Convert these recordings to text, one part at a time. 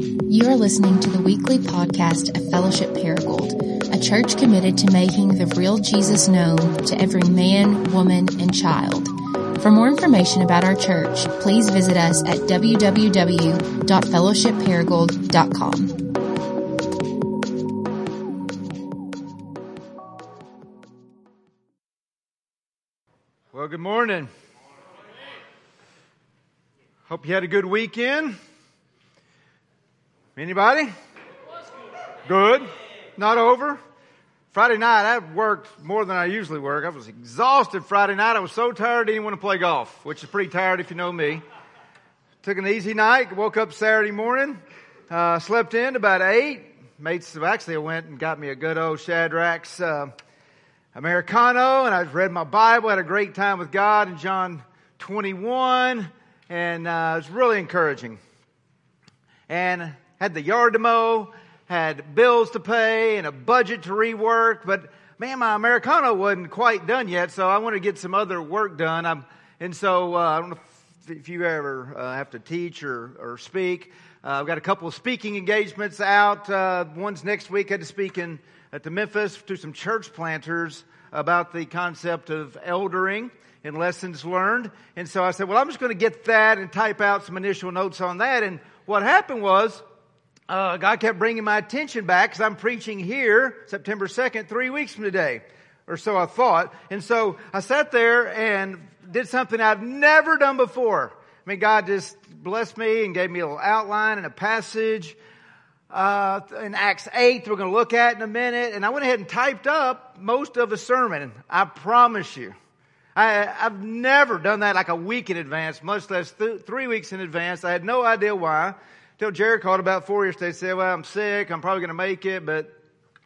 You are listening to the weekly podcast of Fellowship Paragould, a church committed to making the real Jesus known to every man, woman, and child. For more information about our church, please visit us at www.fellowshipparagould.com. Well, good morning. Hope you had a good weekend. Anybody? Good. Not over. Friday night, I worked more than I usually work. I was exhausted Friday night. I was so tired I didn't want to play golf, which is pretty tired if you know me. Took an easy night. Woke up Saturday morning. Slept in about 8. I went and got me a good old Shadrach's Americano, and I read my Bible, had a great time with God in John 21, and it was really encouraging. And had the yard to mow, had bills to pay, and a budget to rework, but man, my Americano wasn't quite done yet, so I wanted to get some other work done. So I don't know if you ever have to teach or speak. I've got a couple of speaking engagements out. One's next week. I had to speak at Memphis to some church planters about the concept of eldering and lessons learned. And so I said, well, I'm just going to get that and type out some initial notes on that. And what happened was God kept bringing my attention back because I'm preaching here September 2nd, 3 weeks from today, or so I thought. And so I sat there and did something I've never done before. I mean, God just blessed me and gave me a little outline and a passage in Acts 8 we're going to look at in a minute. And I went ahead and typed up most of a sermon. I promise you, I've never done that like a week in advance, much less 3 weeks in advance. I had no idea why. Until Jared called about 4 years. They said, well, I'm sick. I'm probably going to make it. But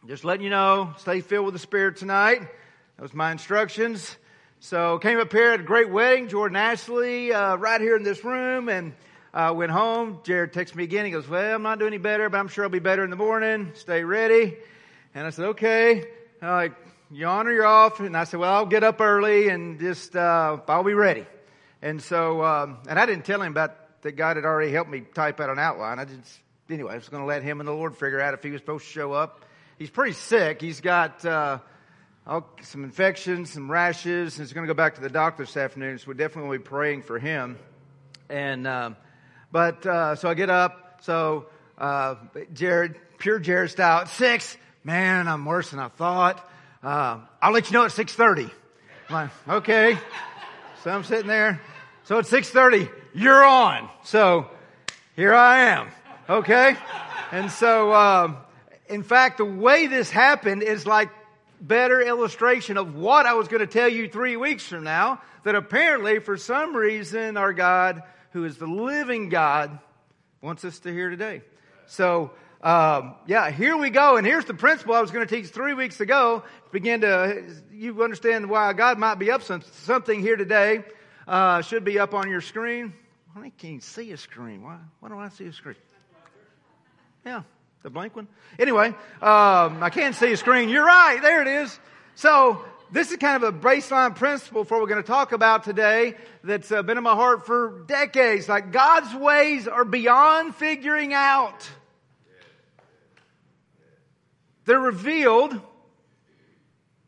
just letting you know, stay filled with the Spirit tonight. That was my instructions. So came up here at a great wedding, Jordan Ashley, right here in this room, and went home. Jared texted me again. He goes, well, I'm not doing any better, but I'm sure I'll be better in the morning. Stay ready. And I said, okay. Like, you on or you're off? And I said, well, I'll get up early and just, I'll be ready. And so, and I didn't tell him about that God had already helped me type out an outline. I was going to let him and the Lord figure out if he was supposed to show up. He's pretty sick. He's got some infections, some rashes, and he's going to go back to the doctor this afternoon, so we definitely will be praying for him. And, so I get up. So, Jared, pure Jared style at 6. Man, I'm worse than I thought. I'll let you know at 6:30. I'm like, okay. So I'm sitting there. So at 6:30, you're on. So here I am. Okay. And so, in fact, the way this happened is like better illustration of what I was going to tell you 3 weeks from now, that apparently for some reason our God, who is the living God, wants us to hear today. So, here we go. And here's the principle I was going to teach 3 weeks ago. You understand why God might be up something here today. Should be up on your screen. I can't see a screen. Why don't I see a screen? Yeah, the blank one. Anyway, I can't see a screen. You're right. There it is. So this is kind of a baseline principle for what we're going to talk about today that's been in my heart for decades. Like, God's ways are beyond figuring out. They're revealed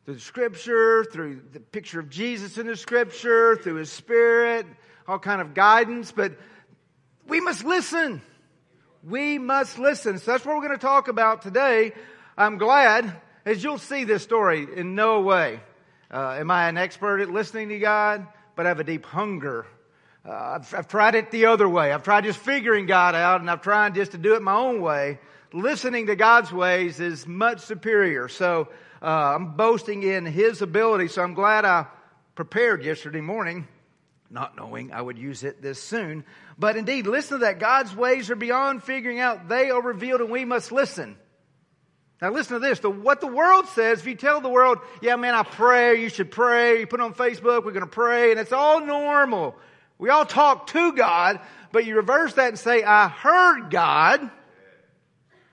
through the Scripture, through the picture of Jesus in the Scripture, through His Spirit, all kind of guidance. But we must listen. We must listen. So that's what we're going to talk about today. I'm glad, as you'll see this story, in no way am I an expert at listening to God, but I have a deep hunger. I've tried it the other way. I've tried just figuring God out, and I've tried just to do it my own way. Listening to God's ways is much superior. So I'm boasting in His ability. So I'm glad I prepared yesterday morning, not knowing I would use it this soon. But indeed, listen to that. God's ways are beyond figuring out. They are revealed, and we must listen. Now listen to this. What the world says, if you tell the world, yeah, man, I pray, you should pray, you put it on Facebook, we're going to pray, and it's all normal. We all talk to God, but you reverse that and say, I heard God.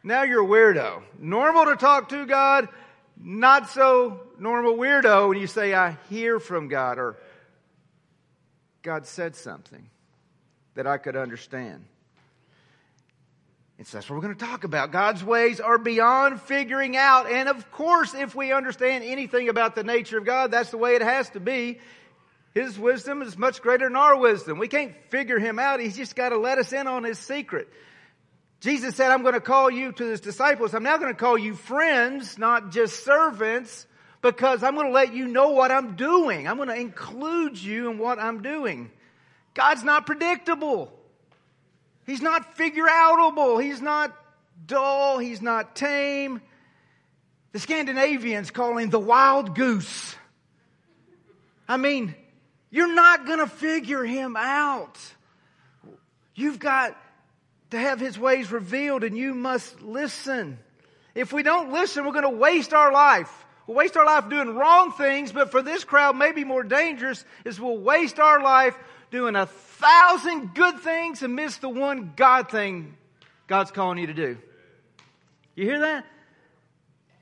Now you're a weirdo. Normal to talk to God, not so normal weirdo when you say, I hear from God, or God said something that I could understand. And so that's what we're going to talk about. God's ways are beyond figuring out. And of course, if we understand anything about the nature of God, that's the way it has to be. His wisdom is much greater than our wisdom. We can't figure him out. He's just got to let us in on his secret. Jesus said, I'm going to call you to his disciples. I'm now going to call you friends, not just servants, because I'm going to let you know what I'm doing. I'm going to include you in what I'm doing. God's not predictable. He's not figure-outable. He's not dull. He's not tame. The Scandinavians call him the wild goose. I mean, you're not going to figure him out. You've got to have his ways revealed, and you must listen. If we don't listen, we're going to waste our life. We'll waste our life doing wrong things, but for this crowd, maybe more dangerous is we'll waste our life doing 1,000 good things and miss the one God thing God's calling you to do. You hear that?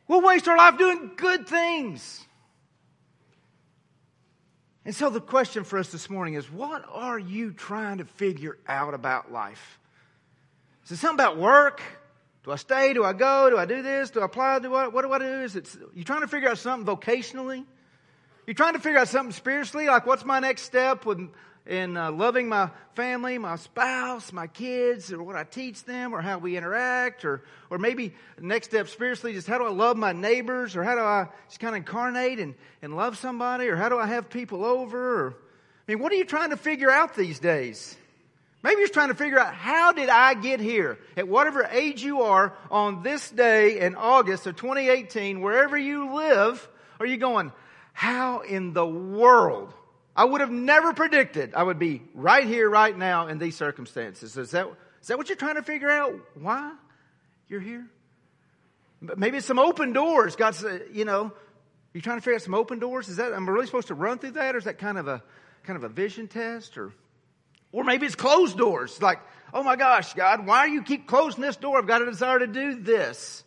We'll waste our life doing good things. And so the question for us this morning is, what are you trying to figure out about life? Is it something about work? Do I stay? Do I go? Do I do this? Do I apply? What do I do? You're trying to figure out something vocationally? You're trying to figure out something spiritually? Like, what's my next step in loving my family, my spouse, my kids, or what I teach them, or how we interact, or maybe next step spiritually, just how do I love my neighbors, or how do I just kind of incarnate and love somebody, or how do I have people over? I mean, what are you trying to figure out these days? Maybe you're trying to figure out, how did I get here? At whatever age you are, on this day in August of 2018, wherever you live, are you going, how in the world? I would have never predicted I would be right here, right now, in these circumstances. Is that what you're trying to figure out? Why you're here? Maybe it's some open doors. God's, you're trying to figure out some open doors. Is that, am I really supposed to run through that? Or is that kind of a vision test? Or maybe it's closed doors. Like, oh my gosh, God, why do you keep closing this door? I've got a desire to do this.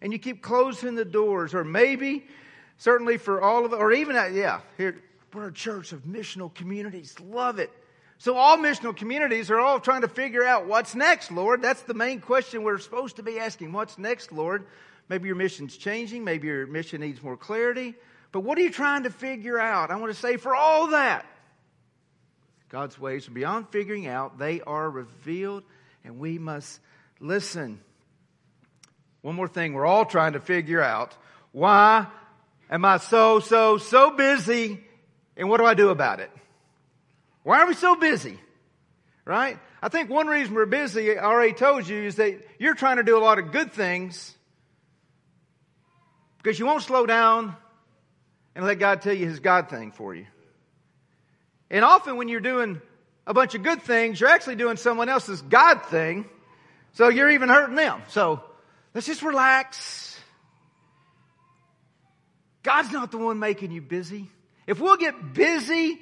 And you keep closing the doors. Or maybe, certainly for all of it, or even, we're a church of missional communities. Love it. So all missional communities are all trying to figure out, what's next, Lord? That's the main question we're supposed to be asking. What's next, Lord? Maybe your mission's changing. Maybe your mission needs more clarity. But what are you trying to figure out? I want to say, for all that, God's ways are beyond figuring out. They are revealed, and we must listen. One more thing we're all trying to figure out. Why am I so busy? And what do I do about it? Why are we so busy? Right? I think one reason we're busy, I already told you, is that you're trying to do a lot of good things because you won't slow down and let God tell you his God thing for you. And often when you're doing a bunch of good things, you're actually doing someone else's God thing, so you're even hurting them. So let's just relax. God's not the one making you busy. If we'll get busy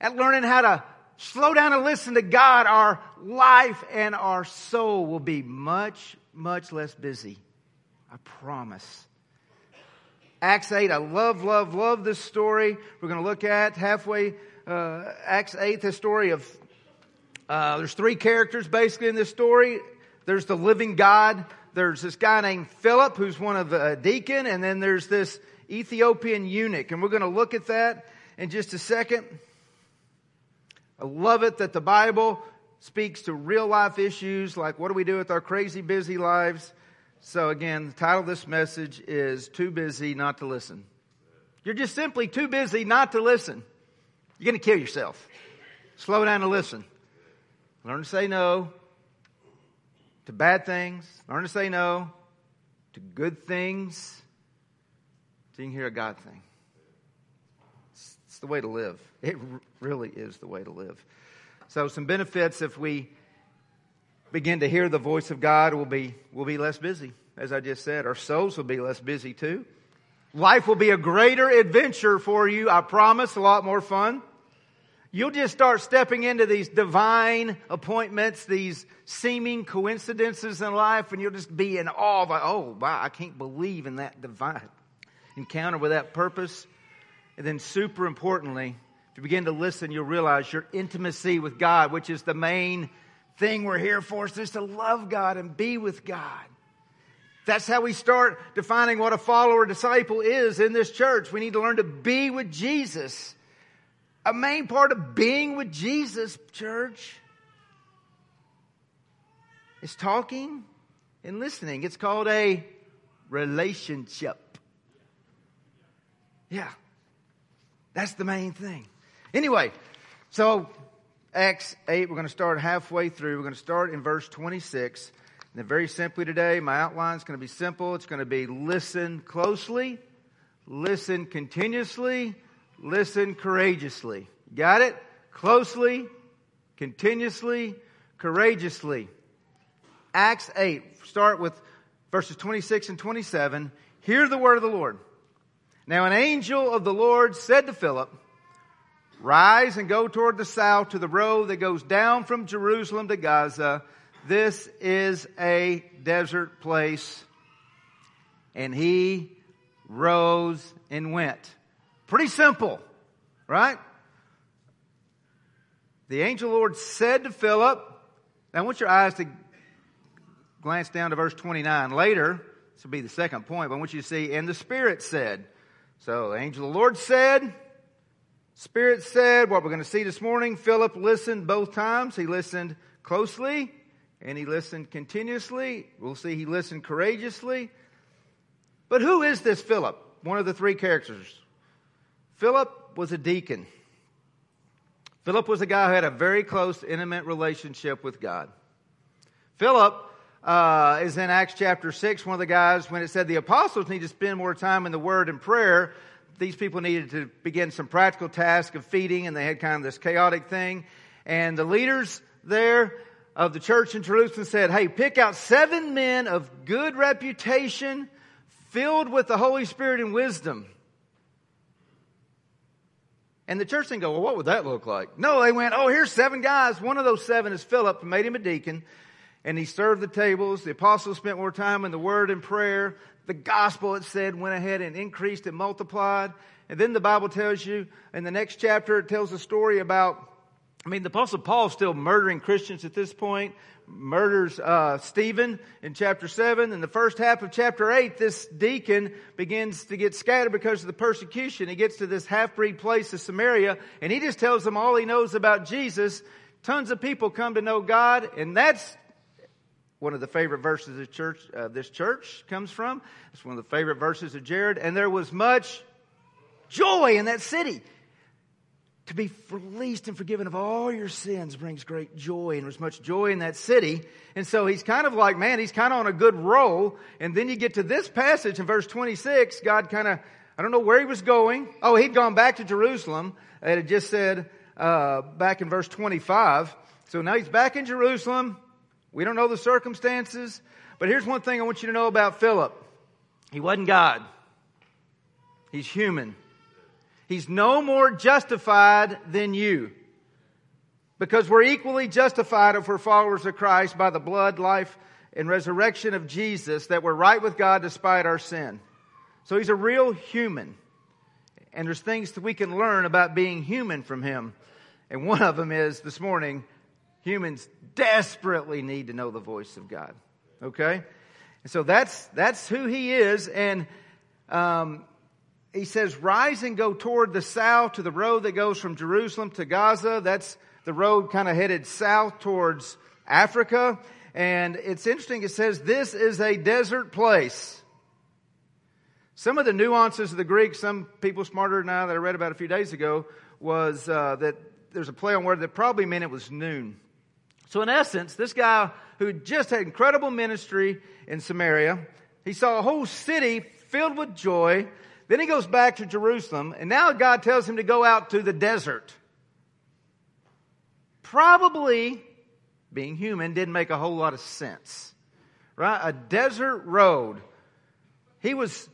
at learning how to slow down and listen to God, our life and our soul will be much, much less busy. I promise. Acts 8, I love this story. We're going to look at halfway. Acts 8, the story of, there's three characters basically in this story. There's the living God. There's this guy named Philip, who's one of the deacon. And then there's this Ethiopian eunuch, and we're going to look at that in just a second. I love it that the Bible speaks to real life issues, like what do we do with our crazy busy lives. So again, the title of this message is Too Busy Not to Listen. You're just simply too busy not to listen. You're going to kill yourself. Slow down and listen. Learn to say no to bad things. Learn to say no to good things. So you can hear a God thing. It's the way to live. It really is the way to live. So some benefits if we begin to hear the voice of God, we'll be less busy. As I just said, our souls will be less busy too. Life will be a greater adventure for you. I promise, a lot more fun. You'll just start stepping into these divine appointments, these seeming coincidences in life, and you'll just be in awe by, oh wow, I can't believe in that divine encounter with that purpose. And then super importantly, if you begin to listen, you'll realize your intimacy with God, which is the main thing we're here for is just to love God and be with God. That's how we start defining what a follower disciple is in this church. We need to learn to be with Jesus. A main part of being with Jesus, church, is talking and listening. It's called a relationship. Yeah, that's the main thing. Anyway, so Acts 8, we're going to start halfway through. We're going to start in verse 26. And then very simply today, my outline is going to be simple. It's going to be listen closely, listen continuously, listen courageously. Got it? Closely, continuously, courageously. Acts 8, start with verses 26 and 27. Hear the word of the Lord. Now an angel of the Lord said to Philip, "Rise and go toward the south to the road that goes down from Jerusalem to Gaza. This is a desert place." And he rose and went. Pretty simple, right? The angel of the Lord said to Philip, now I want your eyes to glance down to verse 29 later. This will be the second point, but I want you to see, and the Spirit said. So the angel of the Lord said, Spirit said, what we're going to see this morning. Philip listened both times. He listened closely and he listened continuously. We'll see he listened courageously. But who is this Philip? One of the three characters. Philip was a deacon. Philip was a guy who had a very close, intimate relationship with God. Philip is in Acts chapter 6, one of the guys when it said the apostles need to spend more time in the Word and prayer. These people needed to begin some practical task of feeding, and they had kind of this chaotic thing. And the leaders there of the church in Jerusalem said, "Hey, pick out 7 men of good reputation, filled with the Holy Spirit and wisdom." And the church didn't go, "Well, what would that look like?" No, they went, "Oh, here's 7 guys." One of those 7 is Philip, who made him a deacon, and he served the tables. The apostles spent more time in the Word and prayer. The gospel, it said, went ahead and increased and multiplied. And then the Bible tells you, in the next chapter, it tells a story about, I mean, the Apostle Paul's still murdering Christians at this point. Murders Stephen in chapter 7. In the first half of chapter 8, this deacon begins to get scattered because of the persecution. He gets to this half-breed place of Samaria, and he just tells them all he knows about Jesus. Tons of people come to know God, and that's one of the favorite verses of the church, this church comes from. It's one of the favorite verses of Jared. And there was much joy in that city. To be released and forgiven of all your sins brings great joy. And there's much joy in that city. And so he's kind of like, man, he's kind of on a good roll. And then you get to this passage in verse 26. God kind of, I don't know where he was going. Oh, he'd gone back to Jerusalem. It had just said back in verse 25. So now he's back in Jerusalem. We don't know the circumstances, but here's one thing I want you to know about Philip. He wasn't God. He's human. He's no more justified than you, because we're equally justified if we're followers of Christ by the blood, life, and resurrection of Jesus, that we're right with God despite our sin. So he's a real human, and there's things that we can learn about being human from him, and one of them is this morning, humans desperately need to know the voice of God, okay? And so that's who he is, and he says, "Rise and go toward the south to the road that goes from Jerusalem to Gaza." That's the road kind of headed south towards Africa, and it's interesting, it says, "This is a desert place." Some of the nuances of the Greek, some people smarter than I that I read about a few days ago, was that there's a play on word that probably meant it was noon. So in essence, this guy who just had incredible ministry in Samaria, he saw a whole city filled with joy. Then he goes back to Jerusalem, and now God tells him to go out to the desert. Probably, being human, didn't make a whole lot of sense, right? A desert road. He was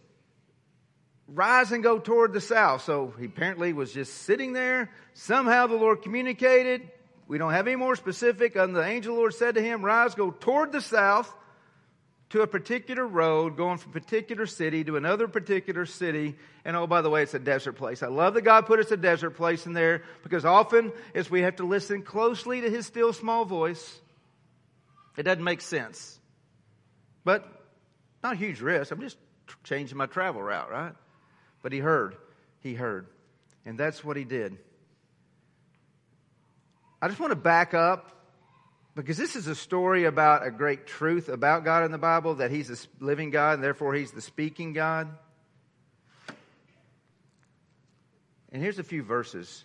rise and go toward the south. So he apparently was just sitting there. Somehow the Lord communicated. We don't have any more specific. And the angel of the Lord said to him, "Rise, go toward the south to a particular road, going from particular city to another particular city." And oh, by the way, it's a desert place. I love that God put us a desert place in there, because often as we have to listen closely to his still small voice, It doesn't make sense. But not a huge risk. I'm just changing my travel route, right? But he heard. He heard. And that's what he did. I just want to back up, because this is a story about a great truth about God in the Bible, that he's the living God, and therefore he's the speaking God. And here's a few verses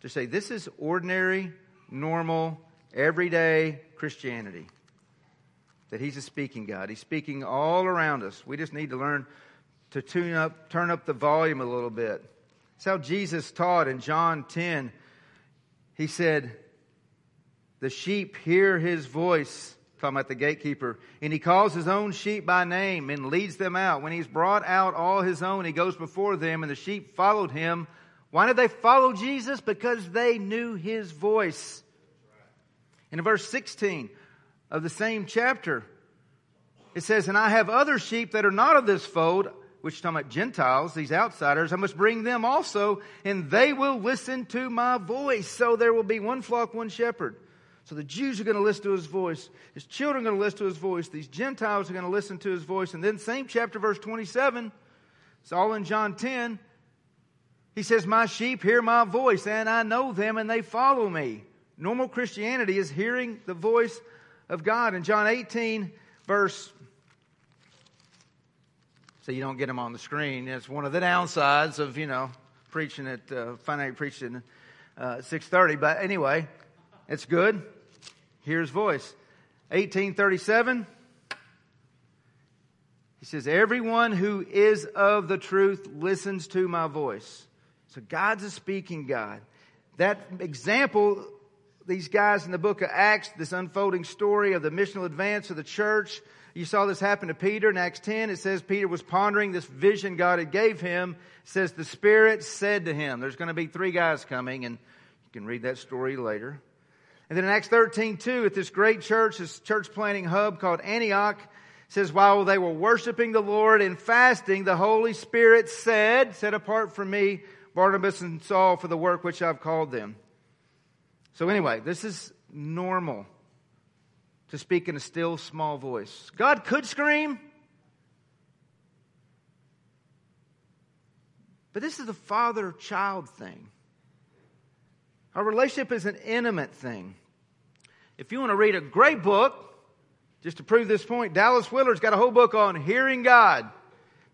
to say this is ordinary, normal, everyday Christianity. That he's a speaking God. He's speaking all around us. We just need to learn to tune up, turn up the volume a little bit. That's how Jesus taught in John 10. He said, the sheep hear his voice, talking about the gatekeeper, and he calls his own sheep by name and leads them out. When he's brought out all his own, he goes before them, and the sheep followed him. Why did they follow Jesus? Because they knew his voice. And in verse 16 of the same chapter, it says, and I have other sheep that are not of this fold, which is talking about Gentiles, these outsiders. I must bring them also, and they will listen to my voice. So there will be one flock, one shepherd. So the Jews are going to listen to his voice. His children are going to listen to his voice. These Gentiles are going to listen to his voice. And then same chapter, verse 27, it's all in John 10. He says, my sheep hear my voice, and I know them, and they follow me. Normal Christianity is hearing the voice of God. In John 18, verse... So you don't get them on the screen. It's one of the downsides of, preaching at, finally preaching 6:30. But anyway... It's good. Hear his voice. 1837. He says, everyone who is of the truth listens to my voice. So God's a speaking God. That example, these guys in the book of Acts, this unfolding story of the missional advance of the church. You saw this happen to Peter in Acts 10. It says Peter was pondering this vision God had gave him. It says the Spirit said to him, there's going to be three guys coming, and you can read that story later. And then in Acts 13, too, at this great church, this church planting hub called Antioch, says, while they were worshiping the Lord and fasting, the Holy Spirit said, set apart for me, Barnabas and Saul for the work which I've called them. So anyway, this is normal to speak in a still, small voice. God could scream. But this is the father-child thing. Our relationship is an intimate thing. If you want to read a great book, just to prove this point, Dallas Willard's got a whole book on hearing God,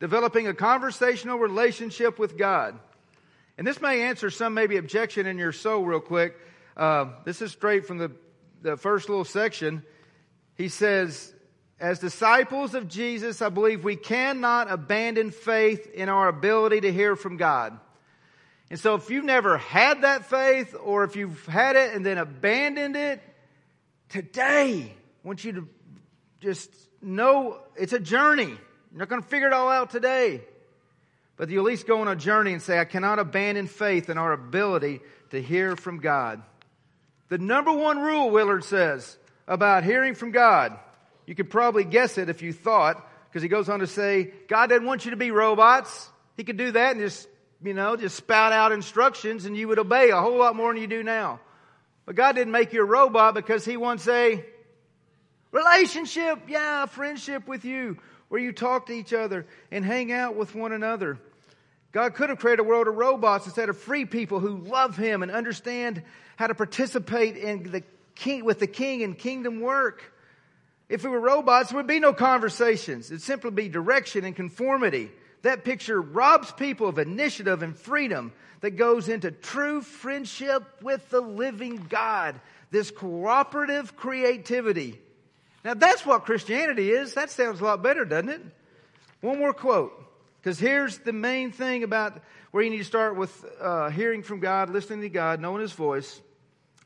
developing a conversational relationship with God. And this may answer some maybe objection in your soul real quick. This is straight from the first little section. He says, as disciples of Jesus, I believe we cannot abandon faith in our ability to hear from God. And so if you've never had that faith, or if you've had it and then abandoned it, today I want you to just know it's a journey. You're not going to figure it all out today. But you at least go on a journey and say, I cannot abandon faith in our ability to hear from God. The number one rule, Willard says, about hearing from God, you could probably guess it if you thought, because he goes on to say, God doesn't want you to be robots. He could do that and just spout out instructions and you would obey a whole lot more than you do now. But God didn't make you a robot, because he wants a relationship, a friendship with you, where you talk to each other and hang out with one another. God could have created a world of robots instead of free people who love him and understand how to participate in with the king and kingdom work. If we were robots, there would be no conversations. It'd simply be direction and conformity. That picture robs people of initiative and freedom that goes into true friendship with the living God. This cooperative creativity. Now that's what Christianity is. That sounds a lot better, doesn't it? One more quote. Because here's the main thing about where you need to start with hearing from God, listening to God, knowing his voice.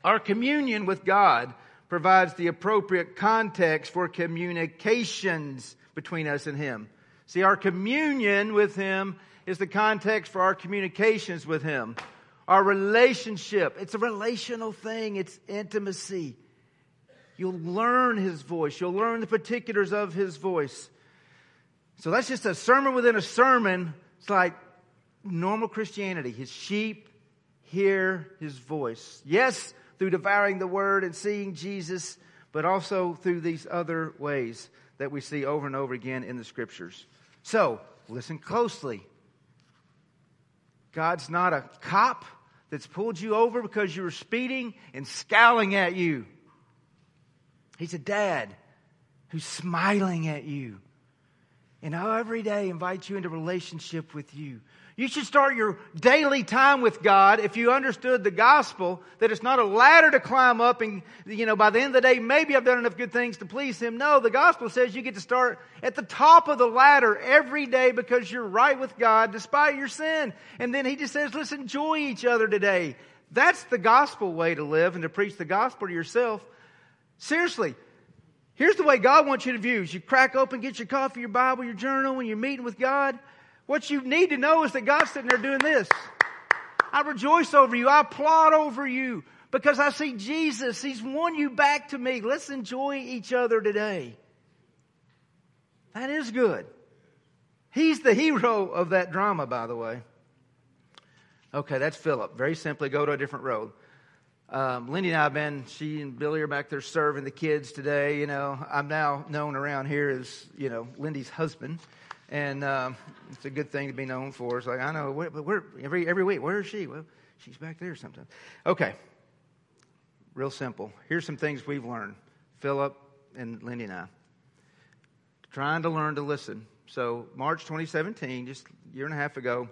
Our communion with God provides the appropriate context for communications between us and him. See, our communion with him is the context for our communications with him. Our relationship, it's a relational thing. It's intimacy. You'll learn his voice. You'll learn the particulars of his voice. So that's just a sermon within a sermon. It's like normal Christianity. His sheep hear his voice. Yes, through devouring the word and seeing Jesus, but also through these other ways that we see over and over again in the Scriptures. So, listen closely. God's not a cop that's pulled you over because you were speeding and scowling at you. He's a dad who's smiling at you. And I every day invite you into relationship with you. You should start your daily time with God if you understood the gospel, that it's not a ladder to climb up and, by the end of the day, maybe I've done enough good things to please Him. No, the gospel says you get to start at the top of the ladder every day because you're right with God despite your sin. And then He just says, let's enjoy each other today. That's the gospel way to live and to preach the gospel to yourself. Seriously. Here's the way God wants you to view. You crack open, get your coffee, your Bible, your journal, when you're meeting with God. What you need to know is that God's sitting there doing this. I rejoice over you. I applaud over you because I see Jesus. He's won you back to me. Let's enjoy each other today. That is good. He's the hero of that drama, by the way. Okay, that's Philip. Very simply, go to a different road. Lindy and I have been, she and Billy are back there serving the kids today. I'm now known around here as, Lindy's husband. And it's a good thing to be known for. It's like, I know, where, every week, where is she? Well, she's back there sometimes. Okay, real simple. Here's some things we've learned, Philip and Lindy and I. Trying to learn to listen. So March 2017, just a year and a half ago,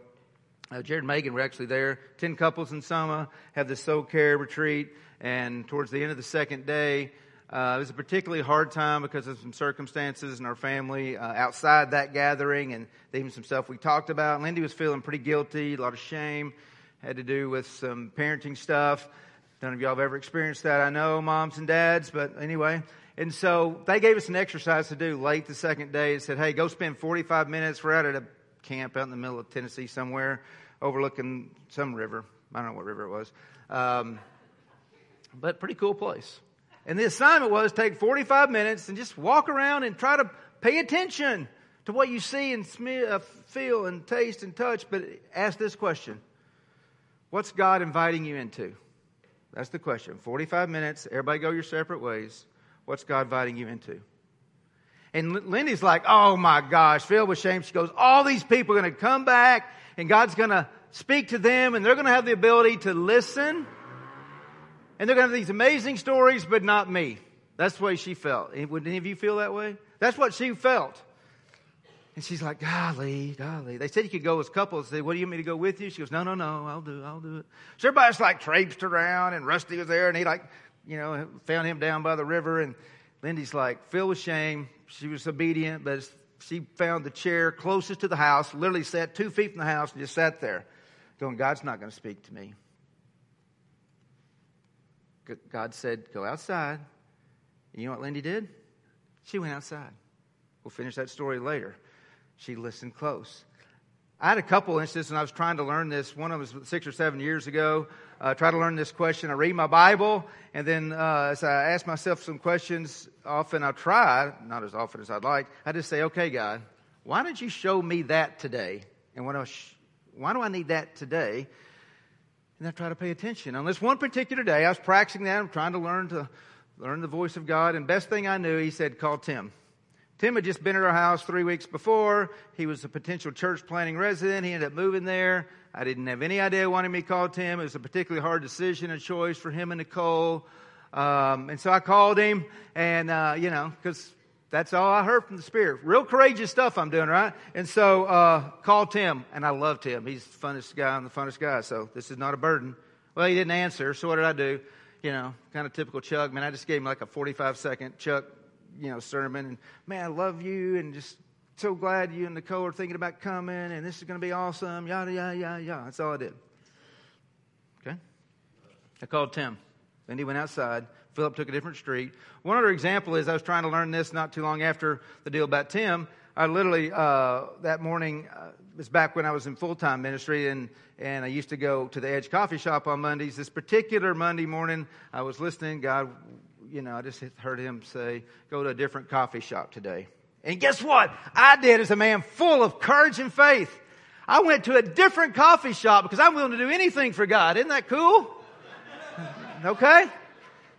Jared and Megan were actually there. 10 couples in Soma have the Soul Care retreat. And towards the end of the second day, it was a particularly hard time because of some circumstances in our family outside that gathering and even some stuff we talked about. And Lindy was feeling pretty guilty, a lot of shame, had to do with some parenting stuff. None of y'all have ever experienced that, I know, moms and dads, but anyway. And so they gave us an exercise to do late the second day and said, hey, go spend 45 minutes. We're out at a camp out in the middle of Tennessee somewhere overlooking some river. I don't know what river it was, but pretty cool place. And the assignment was take 45 minutes and just walk around and try to pay attention to what you see and feel and taste and touch. But ask this question. What's God inviting you into? That's the question. 45 minutes. Everybody go your separate ways. What's God inviting you into? And Lindy's like, oh my gosh, filled with shame. She goes, all these people are going to come back and God's going to speak to them and they're going to have the ability to listen. And they're going to have these amazing stories, but not me. That's the way she felt. Would any of you feel that way? That's what she felt. And she's like, golly. They said you could go as couples. They said, what do you mean to go with you? She goes, no, I'll do it. So everybody's like traipsed around and Rusty was there and he found him down by the river. And Lindy's like filled with shame. She was obedient, but she found the chair closest to the house, literally sat 2 feet from the house and just sat there going, God's not going to speak to me. God said, go outside. And you know what Lindy did? She went outside. We'll finish that story later. She listened close. I had a couple instances, and I was trying to learn this. One of them was 6 or 7 years ago. I tried to learn this question. I read my Bible, and then as I ask myself some questions, often I try, not as often as I'd like, I just say, okay, God, why did you show me that today? And why do I need that today? And I try to pay attention. On this one particular day, I was practicing that. I'm trying to learn the voice of God. And best thing I knew, he said, call Tim. Tim had just been at our house 3 weeks before. He was a potential church planting resident. He ended up moving there. I didn't have any idea why he called Tim. It was a particularly hard decision and choice for him and Nicole. And so I called him. And, because that's all I heard from the Spirit. Real courageous stuff I'm doing, right? And so, call Tim. And I love Tim. He's the funnest guy. I'm the funnest guy. So this is not a burden. Well, he didn't answer. So what did I do? Kind of typical Chuck. Man, I just gave him like a 45-second Chuck, sermon. And man, I love you. And just so glad you and Nicole are thinking about coming. And this is going to be awesome. Yada, yada, yada, yada. That's all I did. Okay. I called Tim. Then he went outside. Philip took a different street. One other example is I was trying to learn this not too long after the deal about Tim. I literally, that morning, it was back when I was in full-time ministry, and I used to go to the Edge Coffee Shop on Mondays. This particular Monday morning, I was listening. God, I just heard him say, go to a different coffee shop today. And guess what? I did as a man full of courage and faith. I went to a different coffee shop because I'm willing to do anything for God. Isn't that cool? Okay.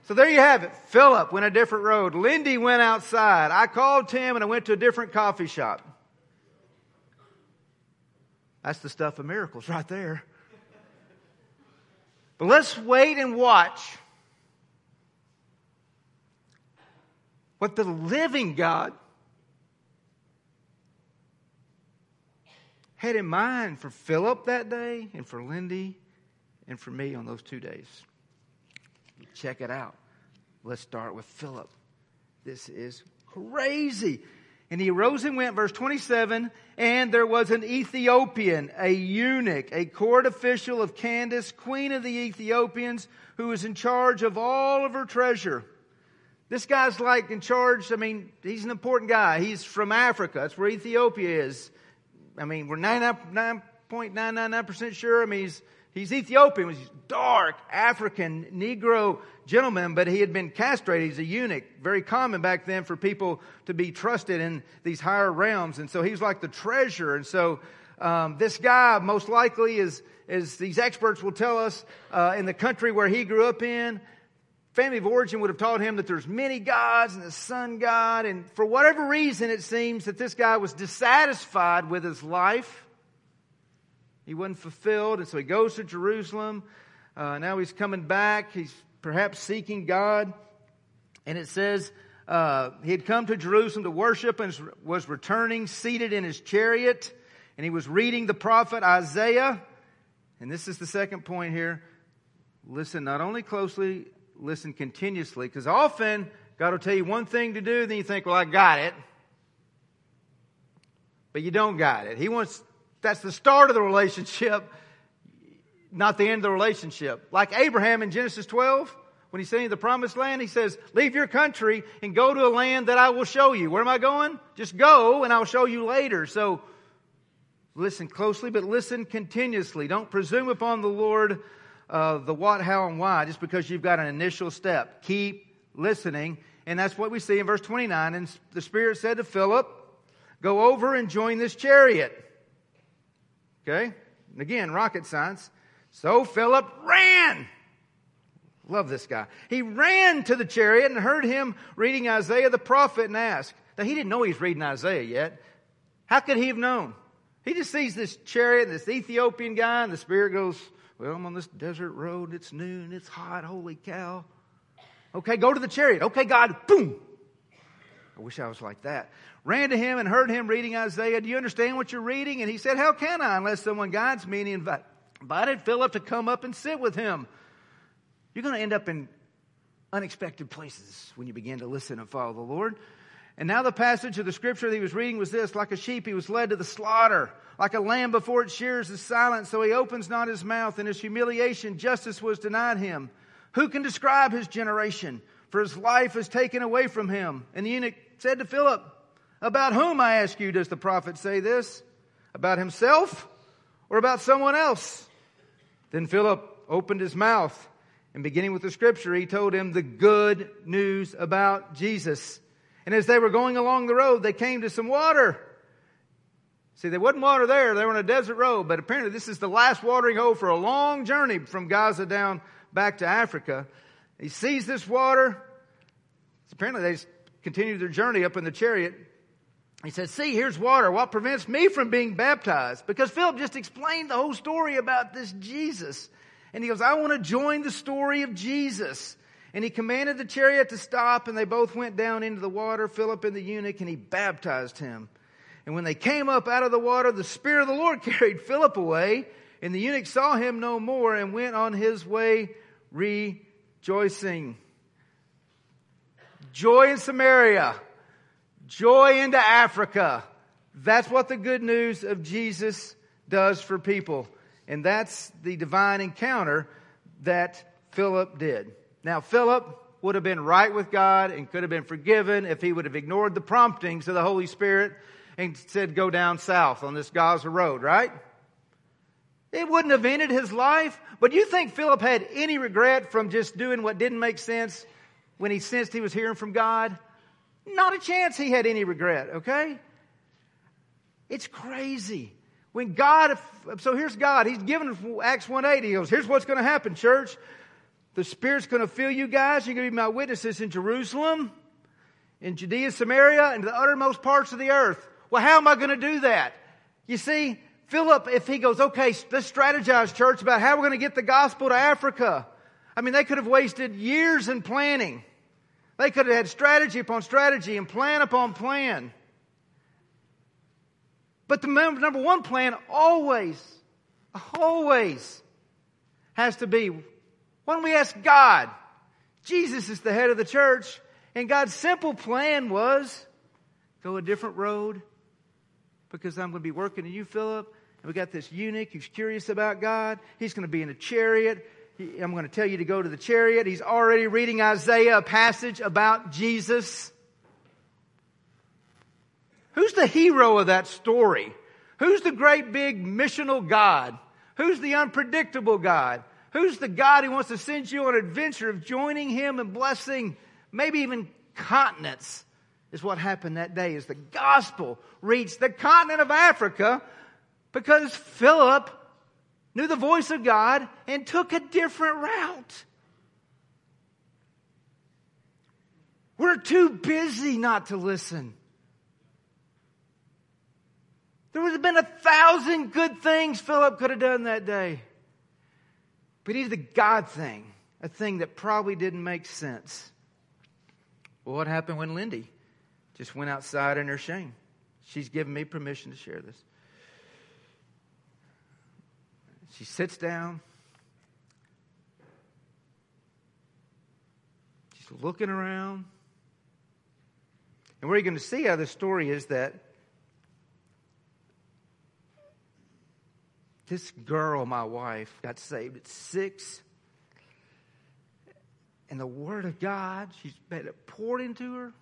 So there you have it. Philip went a different road. Lindy went outside. I called Tim and I went to a different coffee shop. That's the stuff of miracles right there. But let's wait and watch what the living God had in mind for Philip that day and for Lindy and for me on those 2 days. Check it out. Let's start with Philip. This is crazy. And he arose and went, verse 27, and there was an Ethiopian, a eunuch, a court official of Candace, queen of the Ethiopians, who was in charge of all of her treasure. This guy's like in charge. I mean, he's an important guy. He's from Africa. That's where Ethiopia is. I mean, we're 99.999% sure. I mean, he's Ethiopian. He's dark, African, Negro gentleman, but he had been castrated. He's a eunuch. Very common back then for people to be trusted in these higher realms. And so he's like the treasurer. And so this guy most likely is, as these experts will tell us, in the country where he grew up in, family of origin would have taught him that there's many gods and the sun god. And for whatever reason, it seems that this guy was dissatisfied with his life. He wasn't fulfilled, and so he goes to Jerusalem. Now he's coming back. He's perhaps seeking God. And it says he had come to Jerusalem to worship and was returning, seated in his chariot. And he was reading the prophet Isaiah. And this is the second point here. Listen not only closely, listen continuously. Because often God will tell you one thing to do, then you think, well, I got it. But you don't got it. He wants... That's the start of the relationship, not the end of the relationship. Like Abraham in Genesis 12, when he's sitting in the promised land, he says, leave your country and go to a land that I will show you. Where am I going? Just go and I'll show you later. So listen closely, but listen continuously. Don't presume upon the Lord the what, how, and why just because you've got an initial step. Keep listening. And that's what we see in verse 29. And the Spirit said to Philip, go over and join this chariot. Okay? And again, rocket science. So Philip ran. Love this guy. He ran to the chariot and heard him reading Isaiah the prophet and asked. Now, he didn't know he was reading Isaiah yet. How could he have known? He just sees this chariot and this Ethiopian guy, and the Spirit goes, well, I'm on this desert road. It's noon. It's hot. Holy cow. Okay, go to the chariot. Okay, God. Boom. I wish I was like that. Ran to him and heard him reading Isaiah. Do you understand what you're reading? And he said, how can I unless someone guides me? And he invited Philip to come up and sit with him. You're going to end up in unexpected places when you begin to listen and follow the Lord. And now the passage of the scripture that he was reading was this. Like a sheep, he was led to the slaughter. Like a lamb before its shears is silent, so he opens not his mouth. In his humiliation, justice was denied him. Who can describe his generation? For his life is taken away from him. And the eunuch said to Philip, about whom, I ask you, does the prophet say this? About himself or about someone else? Then Philip opened his mouth, and beginning with the scripture, he told him the good news about Jesus. And as they were going along the road, they came to some water. See, there wasn't water there. They were on a desert road. But apparently this is the last watering hole for a long journey from Gaza down back to Africa. He sees this water. Apparently they continued their journey up in the chariot. He says, see, here's water. What prevents me from being baptized? Because Philip just explained the whole story about this Jesus. And he goes, I want to join the story of Jesus. And he commanded the chariot to stop, and they both went down into the water, Philip and the eunuch, and he baptized him. And when they came up out of the water, the Spirit of the Lord carried Philip away, and the eunuch saw him no more and went on his way rejoicing. Joy in Samaria. Joy into Africa. That's what the good news of Jesus does for people. And that's the divine encounter that Philip did. Now, Philip would have been right with God and could have been forgiven if he would have ignored the promptings of the Holy Spirit and said, go down south on this Gaza road, right? It wouldn't have ended his life. But do you think Philip had any regret from just doing what didn't make sense when he sensed he was hearing from God? Not a chance he had any regret, okay? It's crazy. When God, so here's God, he's given Acts 1:8, he goes, here's what's going to happen, church. The Spirit's going to fill you guys. You're going to be my witnesses in Jerusalem, in Judea, Samaria, and the uttermost parts of the earth. Well, how am I going to do that? You see, Philip, if he goes, okay, let's strategize, church, about how we're going to get the gospel to Africa. I mean, they could have wasted years in planning. They could have had strategy upon strategy and plan upon plan. But the number one plan always has to be, why don't we ask God? Jesus is the head of the church, and God's simple plan was go a different road because I'm going to be working in you, Philip. And we got this eunuch who's curious about God. He's going to be in a chariot. I'm going to tell you to go to the chariot. He's already reading Isaiah, a passage about Jesus. Who's the hero of that story? Who's the great big missional God? Who's the unpredictable God? Who's the God who wants to send you on an adventure of joining Him and blessing maybe even continents? Is what happened that day is the gospel reached the continent of Africa because Philip knew the voice of God and took a different route. We're too busy not to listen. There would have been 1,000 good things Philip could have done that day. But he did the God thing, a thing that probably didn't make sense. Well, what happened when Lindy just went outside in her shame? She's given me permission to share this. She sits down. She's looking around. And where you're going to see how this story is that this girl, my wife, got saved at 6. And the Word of God, she's had it poured into her.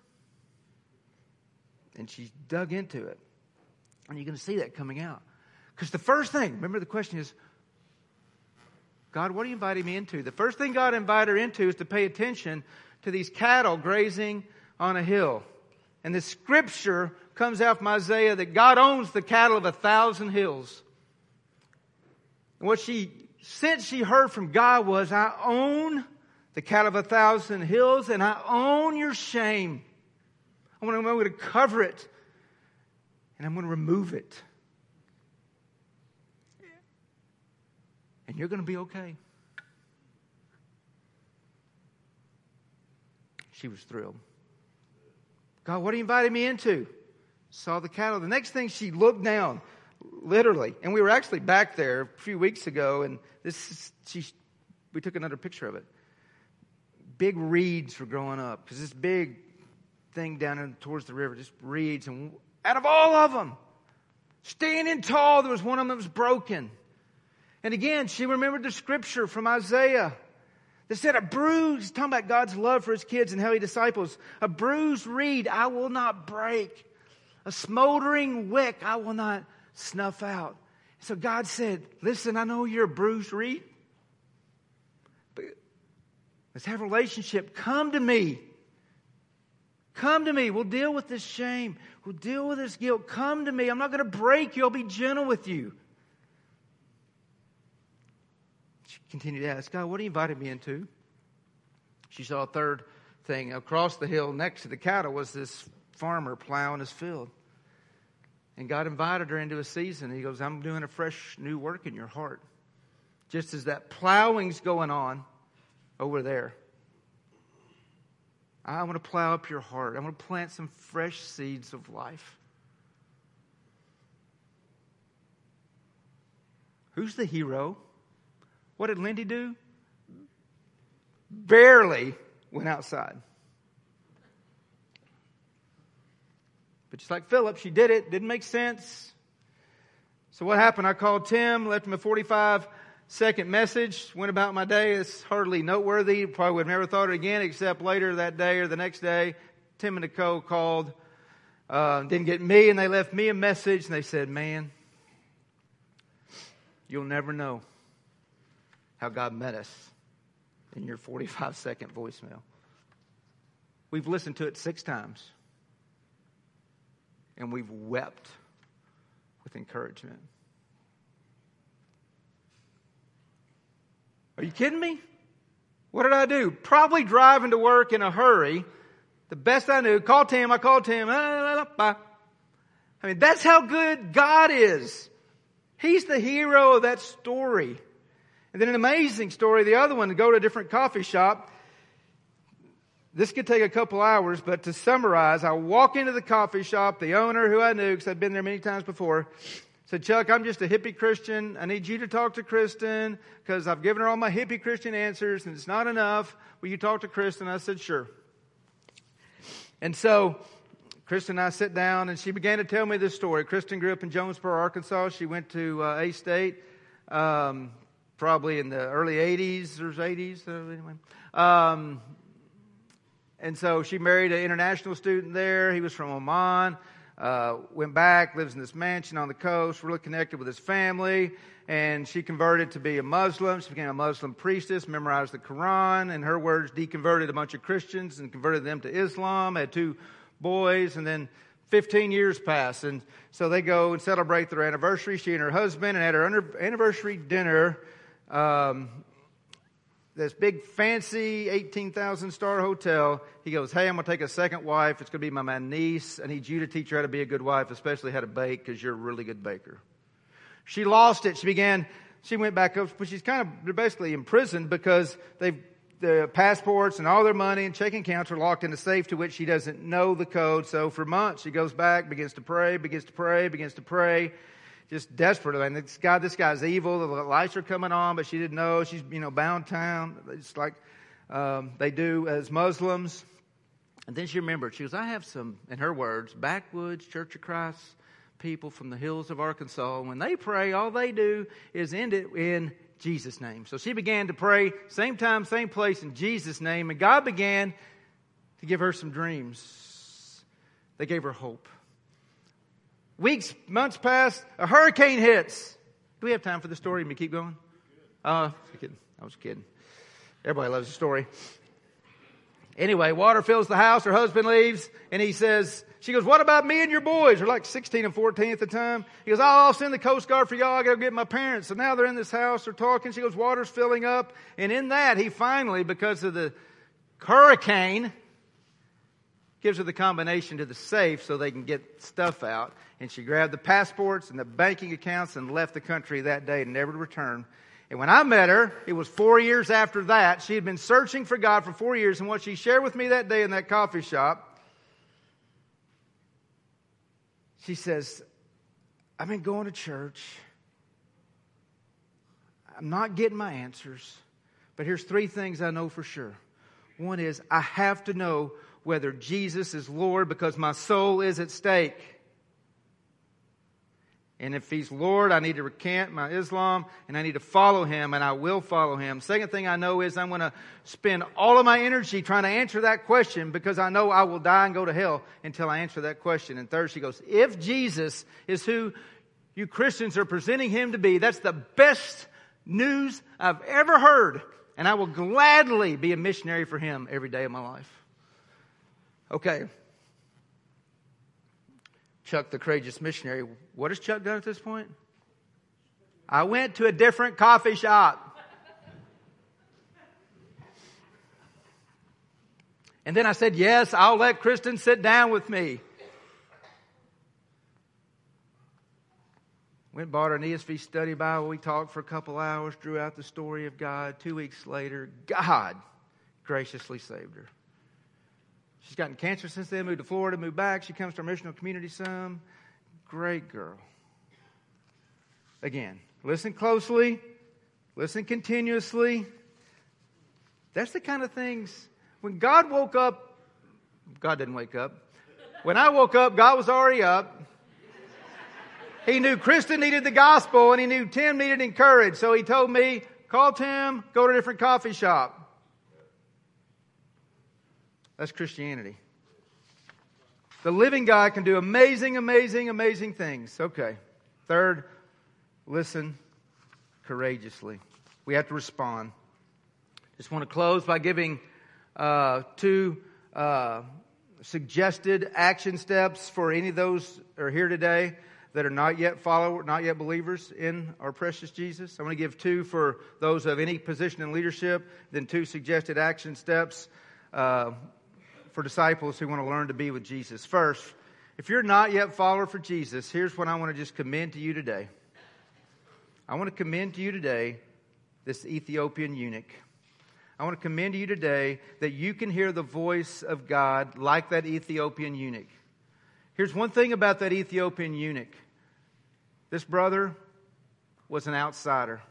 And she's dug into it. And you're going to see that coming out. Because the first thing, remember the question is, God, what are you inviting me into? The first thing God invited her into is to pay attention to these cattle grazing on a hill. And the scripture comes out from Isaiah that God owns the cattle of 1,000 hills. And what she, since she heard from God was, I own the cattle of 1,000 hills and I own your shame. I'm going to cover it and I'm going to remove it. And you're going to be okay. She was thrilled. God, what are you inviting me into? Saw the cattle. The next thing she looked down. Literally. And we were actually back there a few weeks ago, and we took another picture of it. Big reeds were growing up, because this big thing down in, towards the river, just reeds. And out of all of them, standing tall, there was one of them that was broken. And again, she remembered the scripture from Isaiah that said, a bruised, talking about God's love for His kids and how He disciples, a bruised reed I will not break, a smoldering wick I will not snuff out. So God said, listen, I know you're a bruised reed, but let's have a relationship. Come to me. Come to me. We'll deal with this shame. We'll deal with this guilt. Come to me. I'm not going to break you. I'll be gentle with you. She continued to ask, God, what have you invited me into? She saw a third thing. Across the hill next to the cattle was this farmer plowing his field. And God invited her into a season. He goes, I'm doing a fresh new work in your heart. Just as that plowing's going on over there. I want to plow up your heart. I want to plant some fresh seeds of life. Who's the hero? What did Lindy do? Barely went outside. But just like Philip, she did it. Didn't make sense. So what happened? I called Tim, left him a 45-second message, went about my day. It's hardly noteworthy. Probably would have never thought it again, except later that day or the next day, Tim and Nicole called, didn't get me, and they left me a message, and they said, man, you'll never know how God met us in your 45-second voicemail. We've listened to it 6 times. And we've wept with encouragement. Are you kidding me? What did I do? Probably driving to work in a hurry. The best I knew. Called Tim. I called Tim. I mean, that's how good God is. He's the hero of that story. And then an amazing story. The other one, to go to a different coffee shop. This could take a couple hours, but to summarize, I walk into the coffee shop. The owner, who I knew, because I'd been there many times before, said, Chuck, I'm just a hippie Christian. I need you to talk to Kristen because I've given her all my hippie Christian answers and it's not enough. Will you talk to Kristen? I said, sure. And so Kristen and I sit down and she began to tell me this story. Kristen grew up in Jonesboro, Arkansas. She went to A-State, probably in the early 80s or 80s. Anyway. And so she married an international student there. He was from Oman. Went back, lives in this mansion on the coast, really connected with his family. And she converted to be a Muslim. She became a Muslim priestess, memorized the Quran. In her words, deconverted a bunch of Christians and converted them to Islam. Had two boys. And then 15 years passed. And so they go and celebrate their anniversary, she and her husband, and at her anniversary dinner, this big fancy 18,000-star hotel. He goes, hey, I'm going to take a second wife. It's going to be my niece. I need you to teach her how to be a good wife, especially how to bake, because you're a really good baker. She lost it. She went back up, but she's they're basically imprisoned because their passports and all their money and checking accounts are locked in a safe to which she doesn't know the code. So for months, she goes back, begins to pray. Just desperate. I mean, this guy's evil. The lights are coming on, but she didn't know. She's, bound town. It's like they do as Muslims. And then she remembered. She goes, I have some, in her words, backwoods Church of Christ people from the hills of Arkansas. When they pray, all they do is end it in Jesus' name. So she began to pray, same time, same place, in Jesus' name. And God began to give her some dreams. They gave her hope. Weeks, months pass, a hurricane hits. Do we have time for the story? Let me keep going. I was kidding. Everybody loves the story. Anyway, water fills the house. Her husband leaves, and she goes, what about me and your boys? They're like 16 and 14 at the time. He goes, I'll send the Coast Guard for y'all. I got to get my parents. So now they're in this house. They're talking. She goes, water's filling up. And in that, he finally, because of the hurricane, gives her the combination to the safe so they can get stuff out. And she grabbed the passports and the banking accounts and left the country that day and never returned. And when I met her, it was 4 years after that. She had been searching for God for 4 years. And what she shared with me that day in that coffee shop, she says, I've been going to church. I'm not getting my answers. But here's 3 things I know for sure. One is, I have to know whether Jesus is Lord, because my soul is at stake. And if He's Lord, I need to recant my Islam and I need to follow Him, and I will follow Him. Second thing I know is I'm going to spend all of my energy trying to answer that question, because I know I will die and go to hell until I answer that question. And third, she goes, if Jesus is who you Christians are presenting Him to be, that's the best news I've ever heard. And I will gladly be a missionary for Him every day of my life. Okay, Chuck the courageous missionary. What has Chuck done at this point? I went to a different coffee shop. And then I said, yes, I'll let Kristen sit down with me. Went and bought an ESV study Bible. We talked for a couple hours, drew out the story of God. 2 weeks later, God graciously saved her. She's gotten cancer since then, moved to Florida, moved back. She comes to our missional community some. Great girl. Again, listen closely. Listen continuously. That's the kind of things. When God woke up, God didn't wake up. When I woke up, God was already up. He knew Kristen needed the gospel, and He knew Tim needed encouragement. So He told me, call Tim, go to a different coffee shop. That's Christianity. The living God can do amazing, amazing, amazing things. Okay. Third, listen courageously. We have to respond. Just want to close by giving 2 suggested action steps for any of those who are here today. that are not yet followers, not yet believers in our precious Jesus. I'm going to give two for those of any position in leadership, then two suggested action steps for disciples who want to learn to be with Jesus. First, if you're not yet a follower for Jesus, here's what I want to just commend to you today. I want to commend to you today this Ethiopian eunuch. I want to commend to you today that you can hear the voice of God like that Ethiopian eunuch. Here's one thing about that Ethiopian eunuch. This brother was an outsider.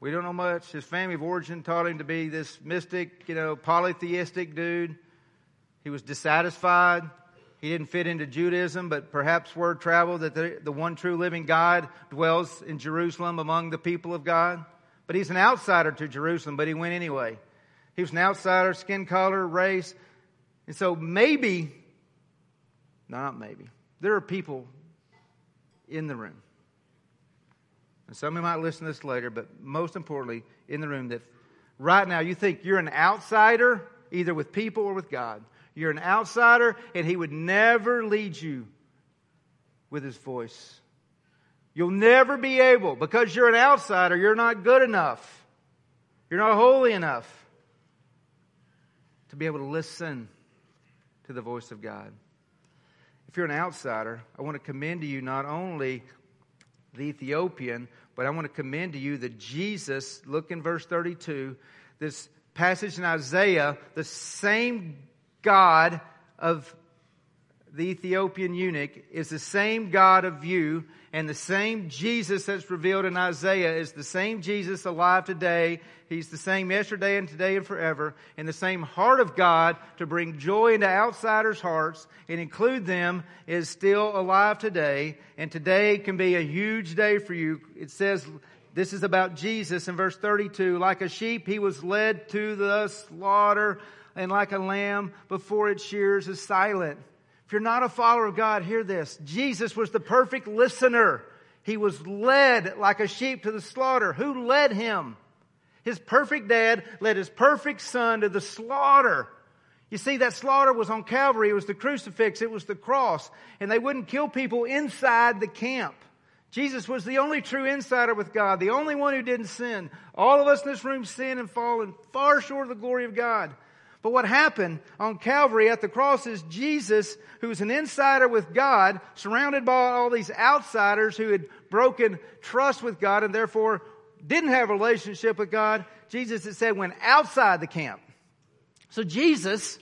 We don't know much. His family of origin taught him to be this mystic, polytheistic dude. He was dissatisfied. He didn't fit into Judaism, but perhaps word traveled that the one true living God dwells in Jerusalem among the people of God. But he's an outsider to Jerusalem, but he went anyway. He was an outsider, skin color, race. And so there are people in the room. And some of you might listen to this later, but most importantly, in the room that right now you think you're an outsider, either with people or with God. You're an outsider, and He would never lead you with His voice. You'll never be able, because you're an outsider, you're not good enough. You're not holy enough to be able to listen to the voice of God. If you're an outsider, I want to commend to you not only the Ethiopian, but I want to commend to you that Jesus, look in verse 32, this passage in Isaiah, the same God of the Ethiopian eunuch is the same God of you, and the same Jesus that's revealed in Isaiah is the same Jesus alive today. He's the same yesterday and today and forever, and the same heart of God to bring joy into outsiders' hearts and include them is still alive today, and today can be a huge day for you. It says this is about Jesus in verse 32, like a sheep he was led to the slaughter, and like a lamb before its shears is silent. If you're not a follower of God, hear this. Jesus was the perfect listener. He was led like a sheep to the slaughter. Who led him? His perfect dad led his perfect son to the slaughter. You see, that slaughter was on Calvary. It was the crucifix. It was the cross. And they wouldn't kill people inside the camp. Jesus was the only true insider with God, the only one who didn't sin. All of us in this room sin and fallen far short of the glory of God. But what happened on Calvary at the cross is Jesus, who was an insider with God, surrounded by all these outsiders who had broken trust with God and therefore didn't have a relationship with God. Jesus, it said, went outside the camp. So Jesus,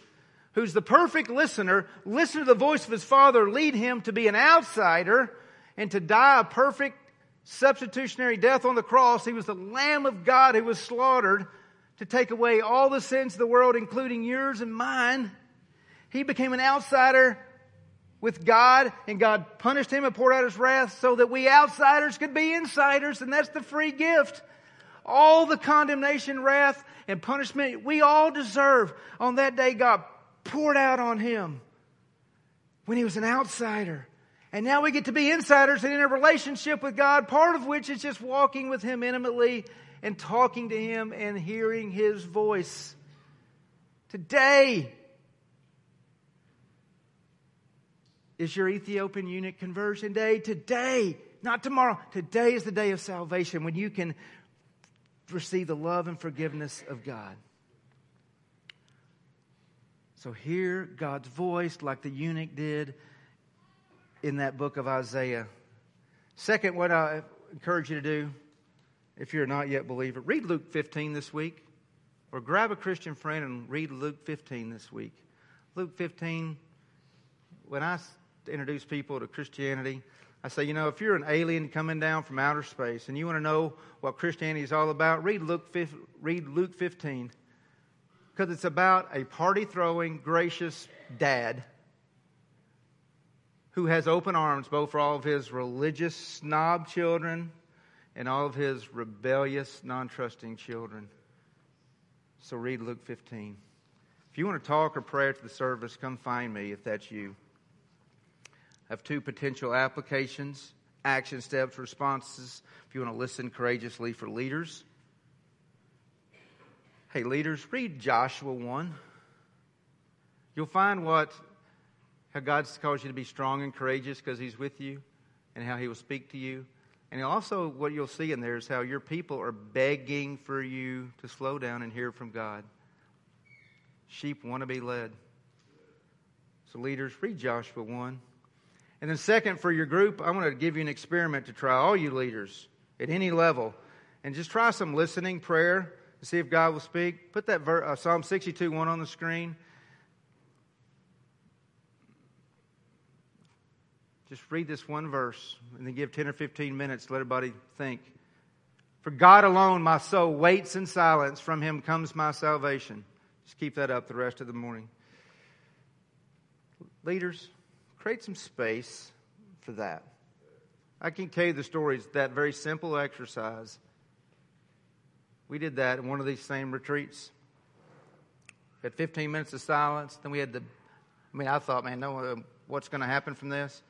who's the perfect listener, listened to the voice of his Father, lead him to be an outsider and to die a perfect substitutionary death on the cross. He was the Lamb of God who was slaughtered to take away all the sins of the world, including yours and mine. He became an outsider with God, and God punished him and poured out his wrath so that we outsiders could be insiders, and that's the free gift. All the condemnation, wrath, and punishment we all deserve on that day, God poured out on him when he was an outsider. And now we get to be insiders and in a relationship with God, part of which is just walking with him intimately and talking to him and hearing his voice. Today is your Ethiopian eunuch conversion day. Today, not tomorrow. Today is the day of salvation when you can receive the love and forgiveness of God. So hear God's voice like the eunuch did in that book of Isaiah. Second, what I encourage you to do, if you're not yet a believer, read Luke 15 this week, or grab a Christian friend and read Luke 15 this week. Luke 15, when I introduce people to Christianity, I say, if you're an alien coming down from outer space and you want to know what Christianity is all about, read Luke 15, because it's about a party-throwing, gracious dad who has open arms both for all of his religious snob children and all of his rebellious, non-trusting children. So read Luke 15. If you want to talk or pray after the service, come find me if that's you. I have two potential applications, action steps, responses. If you want to listen courageously for leaders. Hey, leaders, read Joshua 1. You'll find what how God's called you to be strong and courageous because He's with you, and how He will speak to you. And also what you'll see in there is how your people are begging for you to slow down and hear from God. Sheep want to be led. So leaders, read Joshua 1. And then second, for your group, I want to give you an experiment to try, all you leaders at any level. And just try some listening prayer to see if God will speak. Put that Psalm 62:1 on the screen. Just read this one verse and then give 10 or 15 minutes to let everybody think. For God alone my soul waits in silence. From Him comes my salvation. Just keep that up the rest of the morning. Leaders, create some space for that. I can tell you the stories, that very simple exercise. We did that in one of these same retreats. We had 15 minutes of silence. Then we had I thought, man, no, what's going to happen from this?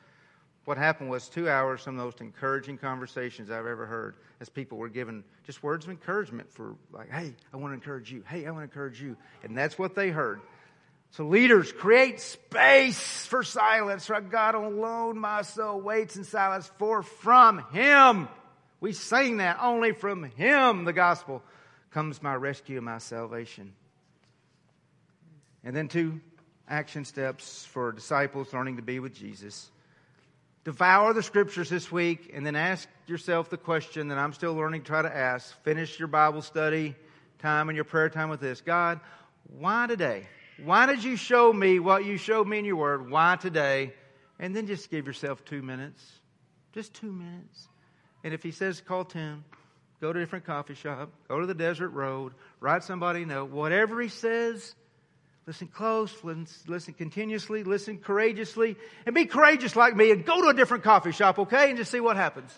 What happened was 2 hours, some of the most encouraging conversations I've ever heard, as people were given just words of encouragement for, like, hey, I want to encourage you. Hey, I want to encourage you. And that's what they heard. So leaders, create space for silence. For God alone my soul waits in silence, for from Him. We sing that, only from Him, the gospel, comes my rescue and my salvation. And then 2 action steps for disciples learning to be with Jesus. Devour the scriptures this week, and then ask yourself the question that I'm still learning to try to ask. Finish your Bible study time and your prayer time with this. God, why today? Why did you show me what you showed me in your word? Why today? And then just give yourself 2 minutes. Just 2 minutes. And if He says call Tim, go to a different coffee shop, go to the desert road, write somebody a note, whatever He says. Listen close, listen continuously, listen courageously, and be courageous like me and go to a different coffee shop, okay, and just see what happens.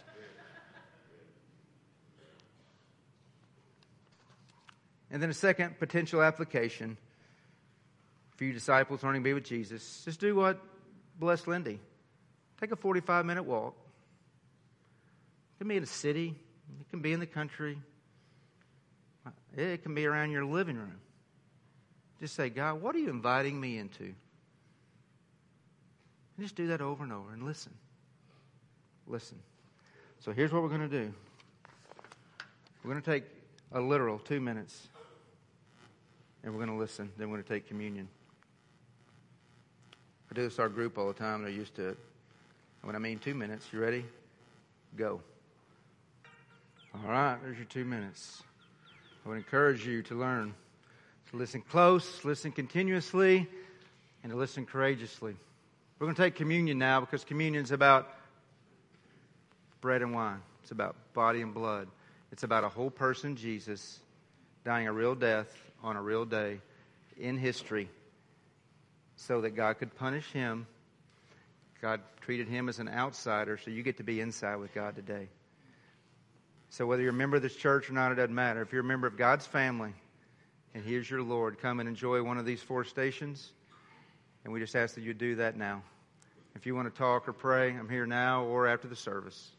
And then a second potential application for you disciples learning to be with Jesus. Just do what blessed Lindy. Take a 45-minute walk. It can be in a city. It can be in the country. It can be around your living room. Just say, God, what are you inviting me into? And just do that over and over and listen. Listen. So here's what we're going to do. We're going to take a literal 2 minutes. And we're going to listen. Then we're going to take communion. I do this to our group all the time. They're used to it. And when I mean 2 minutes, you ready? Go. All right, there's your 2 minutes. I would encourage you to learn. Listen close, listen continuously, and to listen courageously. We're going to take communion now because communion is about bread and wine. It's about body and blood. It's about a whole person, Jesus, dying a real death on a real day in history so that God could punish him. God treated him as an outsider, so you get to be inside with God today. So whether you're a member of this church or not, it doesn't matter. If you're a member of God's family, and here's your Lord. Come and enjoy one of these 4 stations. And we just ask that you do that now. If you want to talk or pray, I'm here now or after the service.